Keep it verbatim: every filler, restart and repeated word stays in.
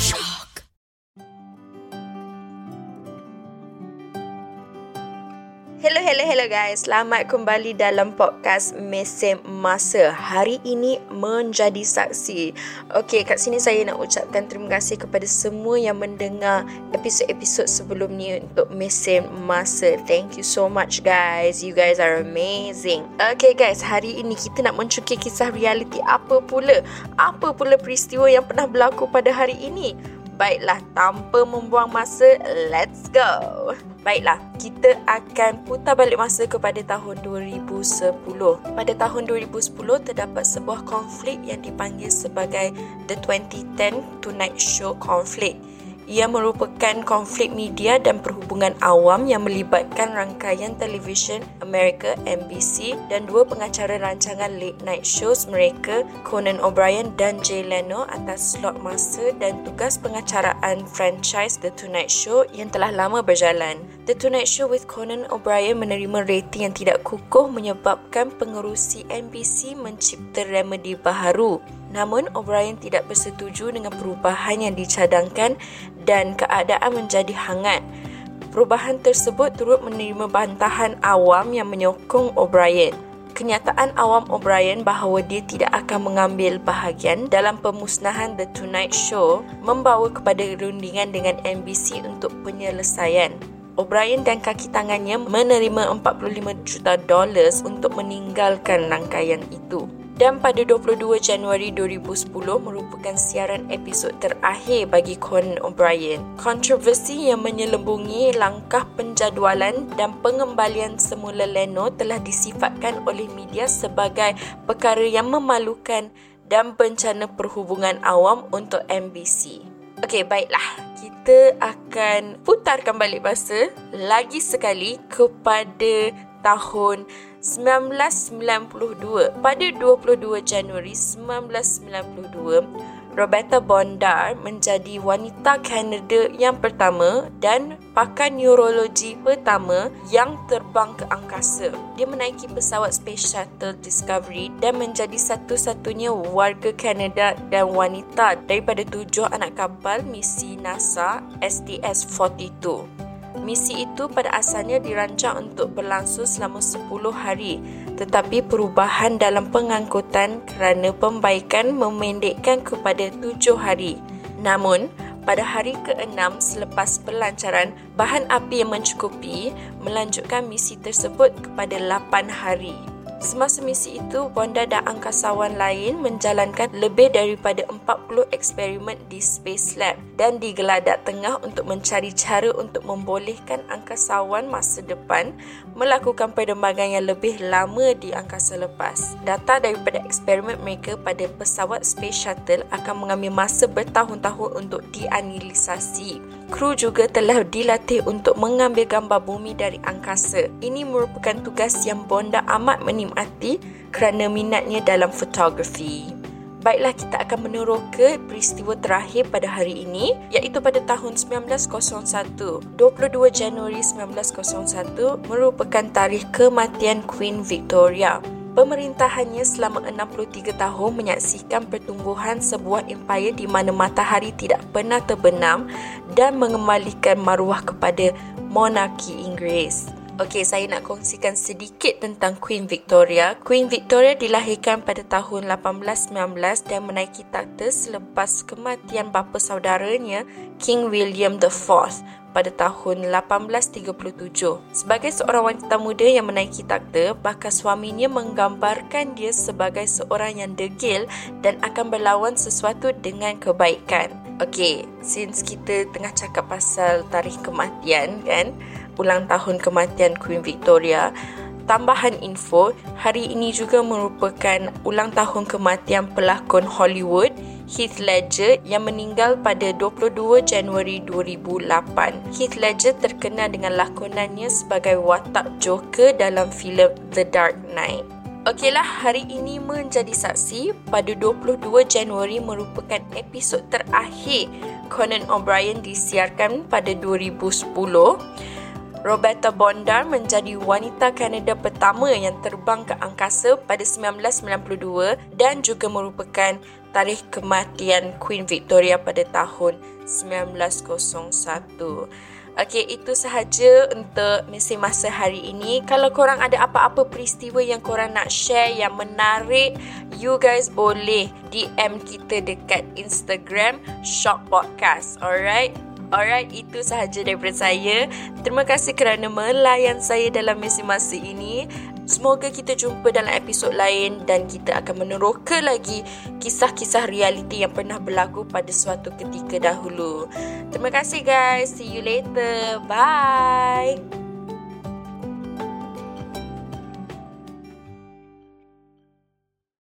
Shock. Hello, hello, hello guys. Selamat kembali dalam podcast Mesin Masa. Hari ini menjadi saksi. Okey, kat sini saya nak ucapkan terima kasih kepada semua yang mendengar episod-episod sebelum ni untuk Mesin Masa. Thank you so much guys. You guys are amazing. Okay guys, hari ini kita nak mencukir kisah realiti apa pula. Apa pula peristiwa yang pernah berlaku pada hari ini. Baiklah, tanpa membuang masa, let's go. Baiklah, kita akan putar balik masa kepada tahun dua ribu sepuluh. Pada tahun dua ribu sepuluh, terdapat sebuah konflik yang dipanggil sebagai The twenty ten Tonight Show Conflict. Ia merupakan konflik media dan perhubungan awam yang melibatkan rangkaian televisyen Amerika N B C dan dua pengacara rancangan late night shows mereka, Conan O'Brien dan Jay Leno, atas slot masa dan tugas pengacaraan franchise The Tonight Show yang telah lama berjalan. The Tonight Show with Conan O'Brien menerima rating yang tidak kukuh menyebabkan pengerusi N B C mencipta remedi baharu. Namun, O'Brien tidak bersetuju dengan perubahan yang dicadangkan dan keadaan menjadi hangat. Perubahan tersebut turut menerima bantahan awam yang menyokong O'Brien. Kenyataan awam O'Brien bahawa dia tidak akan mengambil bahagian dalam pemusnahan The Tonight Show membawa kepada rundingan dengan N B C untuk penyelesaian. O'Brien dan kaki tangannya menerima empat puluh lima juta dolar untuk meninggalkan rangkaian itu. Dan pada dua puluh dua Januari dua ribu sepuluh merupakan siaran episod terakhir bagi Conan O'Brien. Kontroversi yang menyelembungi langkah penjadualan dan pengembalian semula Leno telah disifatkan oleh media sebagai perkara yang memalukan dan bencana perhubungan awam untuk N B C. Okey, baiklah. Kita akan putarkan balik masa lagi sekali kepada tahun sembilan belas sembilan puluh dua. Pada dua puluh dua Januari sembilan belas sembilan puluh dua, Roberta Bondar menjadi wanita Kanada yang pertama dan pakar neurologi pertama yang terbang ke angkasa. Dia menaiki pesawat Space Shuttle Discovery dan menjadi satu-satunya warga Kanada dan wanita daripada tujuh anak kapal misi NASA S T S forty-two. Misi itu pada asalnya dirancang untuk berlangsung selama sepuluh hari, tetapi perubahan dalam pengangkutan kerana pembaikan memendekkan kepada tujuh hari. Namun, pada hari keenam selepas pelancaran, bahan api yang mencukupi melanjutkan misi tersebut kepada lapan hari. Semasa misi itu, Bondar dan angkasawan lain menjalankan lebih daripada empat puluh eksperimen di Space Lab dan di geladak tengah untuk mencari cara untuk membolehkan angkasawan masa depan melakukan penerbangan yang lebih lama di angkasa lepas. Data daripada eksperimen mereka pada pesawat Space Shuttle akan mengambil masa bertahun-tahun untuk dianalisasi. Kru juga telah dilatih untuk mengambil gambar bumi dari angkasa. Ini merupakan tugas yang Bondar amat menikmati kerana minatnya dalam fotografi. Baiklah, kita akan meneroka peristiwa terakhir pada hari ini, iaitu pada tahun sembilan belas kosong satu. dua puluh dua Januari sembilan belas kosong satu merupakan tarikh kematian Queen Victoria. Pemerintahannya selama enam puluh tiga tahun menyaksikan pertumbuhan sebuah empayar di mana matahari tidak pernah terbenam dan mengembalikan maruah kepada monarki Inggeris. Okey, saya nak kongsikan sedikit tentang Queen Victoria. Queen Victoria dilahirkan pada tahun lapan belas sembilan belas dan menaiki takhta selepas kematian bapa saudaranya King William the fourth pada tahun lapan belas tiga puluh tujuh. Sebagai seorang wanita muda yang menaiki takhta, bakal suaminya menggambarkan dia sebagai seorang yang degil dan akan berlawan sesuatu dengan kebaikan. Okey, since kita tengah cakap pasal tarikh kematian kan, ulang tahun kematian Queen Victoria. Tambahan info, hari ini juga merupakan ulang tahun kematian pelakon Hollywood Heath Ledger yang meninggal pada dua puluh dua Januari dua ribu lapan. Heath Ledger terkenal dengan lakonannya sebagai watak Joker dalam filem The Dark Knight. Okeylah, hari ini menjadi saksi. Pada dua puluh dua Januari merupakan episod terakhir Conan O'Brien disiarkan pada dua ribu sepuluh. Roberta Bondar menjadi wanita Kanada pertama yang terbang ke angkasa pada sembilan belas sembilan puluh dua dan juga merupakan tarikh kematian Queen Victoria pada tahun sembilan belas kosong satu. Okey, itu sahaja untuk Mesin Masa hari ini. Kalau korang ada apa-apa peristiwa yang korang nak share yang menarik, you guys boleh D M kita dekat Instagram Shock Podcast. Alright? Alright, itu sahaja daripada saya. Terima kasih kerana melayan saya dalam Mesin Masa ini. Semoga kita jumpa dalam episod lain dan kita akan meneroka lagi kisah-kisah realiti yang pernah berlaku pada suatu ketika dahulu. Terima kasih guys. See you later. Bye.